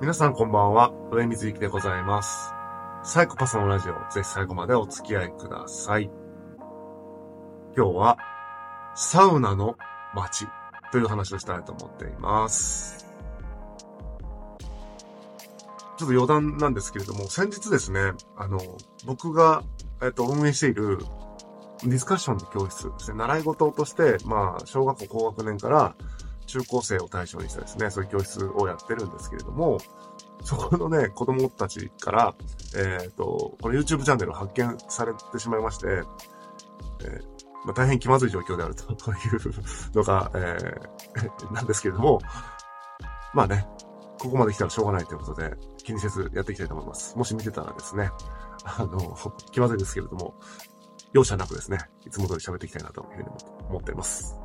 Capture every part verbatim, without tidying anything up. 皆さんこんばんは、上水幸でございます。サイコパスのラジオ、ぜひ最後までお付き合いください。今日はサウナの街という話をしたいと思っています。ちょっと余談なんですけれども、先日ですね、あの僕が、えっと、運営しているディスカッションの教室ですね、習い事として、まあ、小学校高学年から中高生を対象にしたですね、そういう教室をやってるんですけれども、そこのね、子供たちから、えっと、この YouTube チャンネルを発見されてしまいまして、えーまあ、大変気まずい状況であるというのが、えー、なんですけれども、まあね、ここまで来たらしょうがないということで、気にせずやっていきたいと思います。もし見てたらですね、あの、気まずいですけれども、容赦なくですね、いつも通り喋っていきたいなというふうに思っています。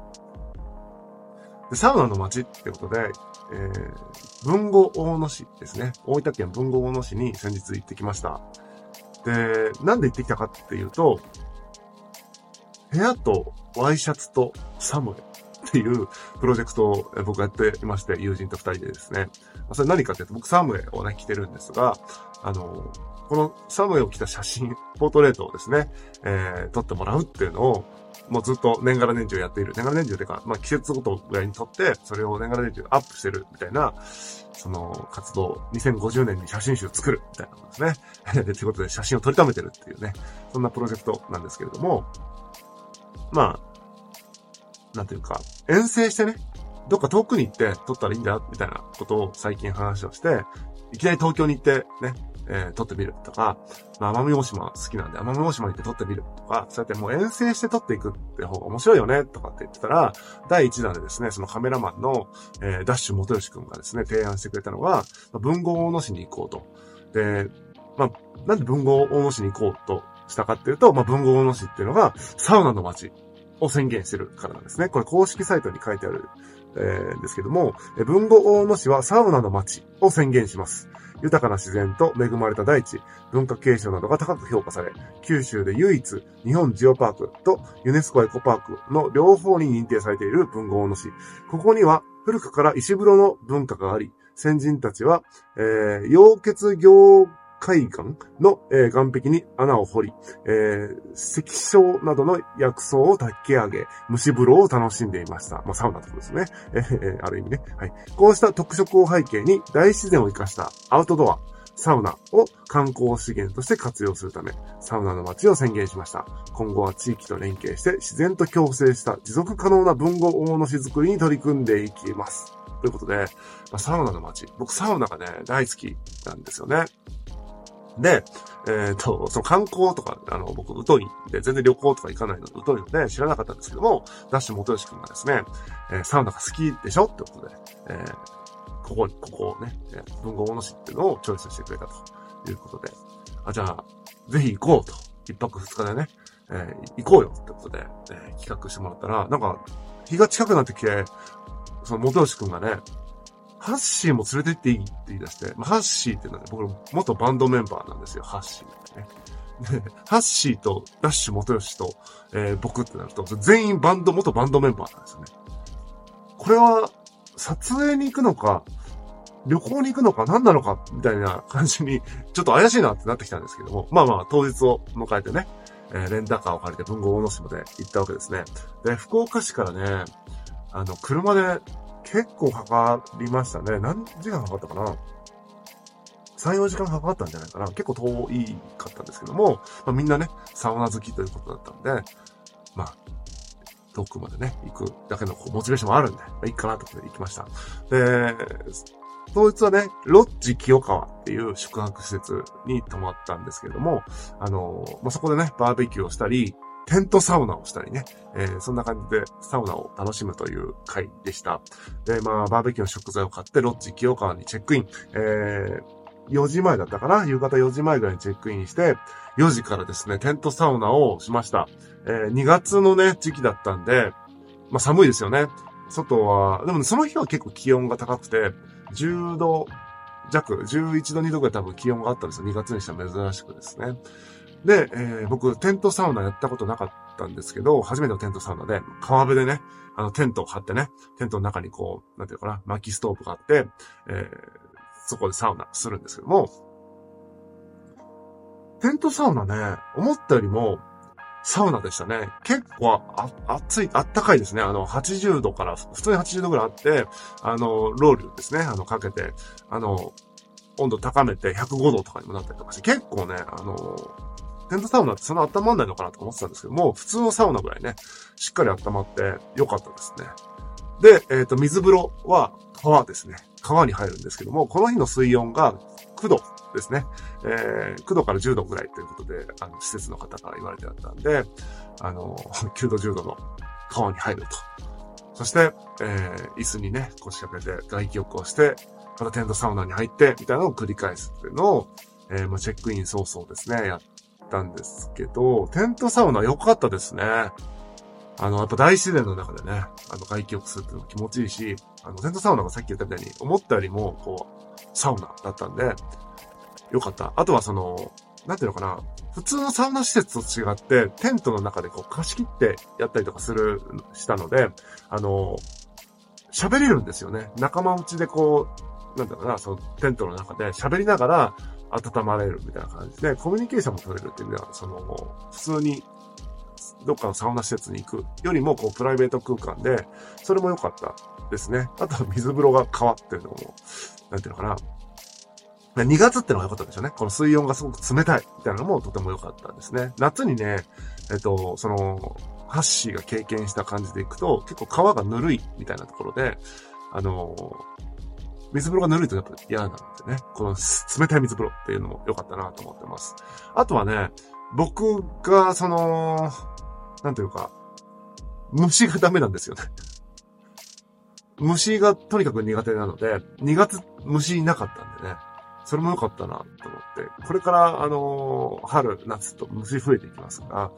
で、サウナの街ってことで、えー、豊後大野市ですね。大分県豊後大野市に先日行ってきました。で、なんで行ってきたかっていうと、部屋とワイシャツとサムネっていうプロジェクトを僕やっていまして、友人と二人でですね。それ何かっていうと、僕サムネをね、着てるんですが、あの、このサムネを着た写真、ポートレートをですね、えー、撮ってもらうっていうのを、もうずっと年がら年中やっている。年がら年中というか、まあ季節ごとぐらいに撮って、それを年がら年中アップしてるみたいな、その活動、にせんごじゅうねんに写真集を作るみたいなことですね。ということで写真を撮りためてるっていうね、そんなプロジェクトなんですけれども、まあ、なんていうか、遠征してね、どっか遠くに行って撮ったらいいんだ、みたいなことを最近話をして、いきなり東京に行ってね、えー、撮ってみるとか、まあ、奄美大島好きなんで奄美大島に行って撮ってみるとか、そうやってもう遠征して撮っていくって方が面白いよね、とかって言ってたら、だいいちだんでですね、そのカメラマンの、えー、ダッシュ元吉くんがですね、提案してくれたのが、豊後大野市に行こうと。で、まあ、なんで豊後大野市に行こうとしたかっていうと、まあ、豊後大野市っていうのが、サウナの街を宣言してるからなんですね。これ公式サイトに書いてある、えー、んですけども、豊後大野市はサウナの街を宣言します。豊かな自然と恵まれた大地、文化継承などが高く評価され、九州で唯一日本ジオパークとユネスコエコパークの両方に認定されている豊後大野市。ここには古くから石風呂の文化があり、先人たちは、えー、溶血業海岸の、えー、岸壁に穴を掘り、えー、石床などの薬草を炊き上げ、蒸し風呂を楽しんでいました。まあ、サウナってことですね。えー、ある意味ね。はい。こうした特色を背景に大自然を生かしたアウトドア、サウナを観光資源として活用するため、サウナの街を宣言しました。今後は地域と連携して自然と共生した持続可能な豊後大野市づくりに取り組んでいきます。ということで、まあ、サウナの街。僕サウナがね、大好きなんですよね。で、えっと、その観光とか、あの、僕、疎いんで、全然旅行とか行かないの、疎いので知らなかったんですけども、ダッシュ元吉くんがですね、えー、サウナが好きでしょってことで、えー、ここに、ここをね、豊後大野市っていうのをチョイスしてくれたということで、あ、じゃあ、ぜひ行こうと、一泊二日でね、えー、行こうよってことで、えー、企画してもらったら、なんか、日が近くなってきて、その元吉くんがね、ハッシーも連れてっていいって言い出して、まあ、ハッシーっていうのは、ね、僕元バンドメンバーなんですよ、ハッシーってね。で、ハッシーとダッシュ元吉と、えー、僕ってなると、全員バンド、元バンドメンバーなんですよね。これは、撮影に行くのか、旅行に行くのか、何なのか、みたいな感じに、ちょっと怪しいなってなってきたんですけども、まあまあ、当日を迎えてね、えー、レンタカーを借りて豊後大野市まで行ったわけですね。で、福岡市からね、あの、車で、結構かかりましたね。何時間かかったかな さん、よじかんかかったんじゃないかな。結構遠いかったんですけども、まあ、みんなね、サウナ好きということだったんで、まあ、遠くまでね、行くだけのモチベーションもあるんで、まあ、いいかなと思って行きました。で、当日はね、ロッジ清川っていう宿泊施設に泊まったんですけれども、あの、まあ、そこでね、バーベキューをしたり、テントサウナをしたりね、えー、そんな感じでサウナを楽しむという回でした。で、まあ、バーベキューの食材を買って、ロッジ清川にチェックイン。えー、よじまえだったかな？夕方よじまえぐらいにチェックインして、よじからですね、テントサウナをしました。えー、にがつのね、時期だったんで、まあ寒いですよね。外は、でも、ね、その日は結構気温が高くて、じゅうどじゃく、じゅういちど、にどぐらい多分気温があったんですよ。にがつにしては珍しくですね。で、えー、僕、テントサウナやったことなかったんですけど、初めてのテントサウナで、川辺でね、あの、テントを張ってね、テントの中にこう、なんていうのかな、薪ストーブがあって、えー、そこでサウナするんですけども、テントサウナね、思ったよりもサウナでしたね。結構あ、暑い、あったかいですね。あの、はちじゅうどから、普通にはちじゅうどぐらいあって、あの、ロウリュですね、あの、かけて、あの、温度高めてひゃくごどとかにもなったりとかして、結構ね、あの、テントサウナってそんな温まんないのかなと思ってたんですけども、普通のサウナぐらいね、しっかり温まって良かったですね。で、えっと、水風呂は川ですね。川に入るんですけども、この日の水温がきゅうどですね。えー、きゅうどからじゅうどぐらいということで、あの、施設の方から言われてあったんで、あの、きゅうどじゅうどの川に入ると。そして、えー、椅子にね、腰掛けて外気浴をして、またテントサウナに入って、みたいなのを繰り返すっていうのを、えー、まあ、チェックイン早々ですね、やったんですけど、テントサウナ良かったですね。あの、やっぱ大自然の中でね、あの、外気浴するっていうのも気持ちいいし、あの、テントサウナがさっき言ったみたいに、思ったよりも、こう、サウナだったんで、よかった。あとはその、なんていうのかな、普通のサウナ施設と違って、テントの中でこう、貸し切ってやったりとかする、したので、あの、喋れるんですよね。仲間内でこう、なんだろうな、その、テントの中で喋りながら、温まれるみたいな感じで、コミュニケーションも取れるっていう意味では、その、普通に、どっかのサウナ施設に行くよりもこうプライベート空間で、それも良かったですね。あとは水風呂が変わってるのも、なんていうのかな。にがつってのが良かったでしょうね。この水温がすごく冷たいみたいなのもとても良かったですね。夏にね、えっと、その、ハッシーが経験した感じで行くと、結構川がぬるいみたいなところで、あの、水風呂がぬるいとやっぱ嫌なんでね。この冷たい水風呂っていうのも良かったなと思ってます。あとはね、僕が、その、なんというか、虫がダメなんですよね。虫がとにかく苦手なので、にがつ虫いなかったんでね、それも良かったなと思って、これから、あのー、春、夏と虫増えていきますから、ま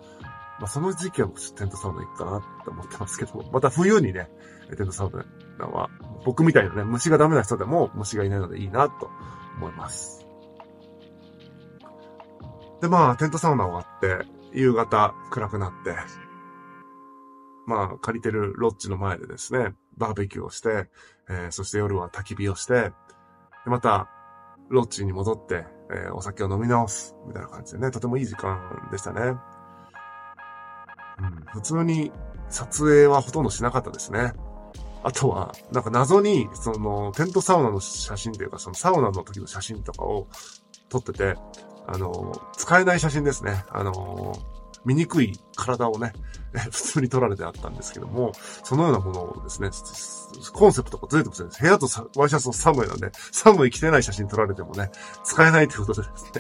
あ、その時期は僕テントサウナ行くかなって思ってますけど、また冬にね、テントサウナは、僕みたいなね、虫がダメな人でも虫がいないのでいいなと思います。で、まあ、テントサウナ終わって、夕方暗くなって、まあ、借りてるロッジの前でですね、バーベキューをして、えー、そして夜は焚き火をして、でまた、ロッジに戻って、えー、お酒を飲み直す、みたいな感じでね、とてもいい時間でしたね。うん、普通に撮影はほとんどしなかったですね。あとは、なんか謎に、その、テントサウナの写真というか、そのサウナの時の写真とかを撮ってて、あの、使えない写真ですね。あの、醜い体をね、普通に撮られてあったんですけども、そのようなものをですね、コンセプトがずれてますよね。部屋とワイシャツと寒いので、寒い着てない写真撮られてもね、使えないということでですね、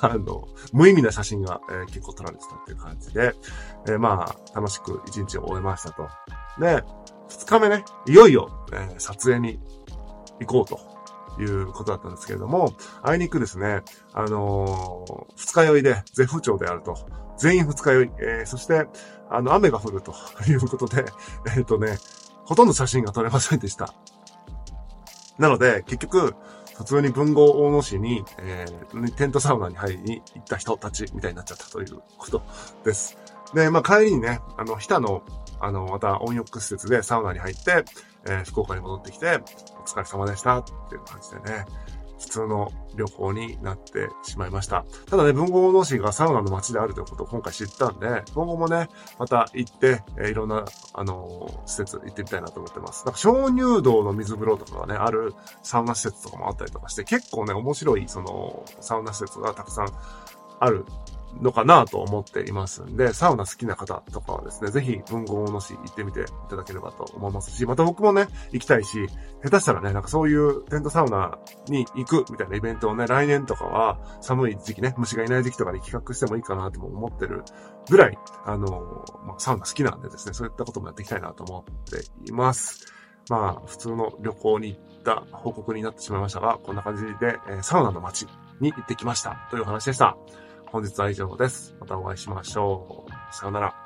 あの、無意味な写真が、えー、結構撮られてたっていう感じで、えー、まあ、楽しく一日を終えましたと。で、二日目ね、いよいよ、えー、撮影に行こうと。いうことだったんですけれども、あいにくですね、あのー、二日酔いで、絶不調であると、全員二日酔い、えー、そして、あの、雨が降るということで、えっとね、ほとんど写真が撮れませんでした。なので、結局、普通に文豪大野市に、えー、テントサウナに入りに行った人たちみたいになっちゃったということです。で、まあ、帰りにね、あの、日田の、あの、また温浴施設でサウナに入って、えー、福岡に戻ってきて、お疲れ様でしたっていう感じでね、普通の旅行になってしまいました。ただね、文豪大野市がサウナの街であるということを今回知ったんで、今後もね、また行って、えー、いろんな、あのー、施設行ってみたいなと思ってます。なんか鍾乳洞の水風呂とかがね、あるサウナ施設とかもあったりとかして、結構ね、面白い、その、サウナ施設がたくさんあるのかなと思っていますんで、サウナ好きな方とかはですね、ぜひ文豪大野市行ってみていただければと思いますし、また僕もね、行きたいし、下手したらね、なんかそういうテントサウナに行くみたいなイベントをね、来年とかは寒い時期ね、虫がいない時期とかに企画してもいいかなとも思ってるぐらい、あの、まあ、サウナ好きなんでですね、そういったこともやっていきたいなと思っています。まあ、普通の旅行に行った報告になってしまいましたが、こんな感じで、えー、サウナの街に行ってきましたというお話でした。本日は以上です。またお会いしましょう。さようなら。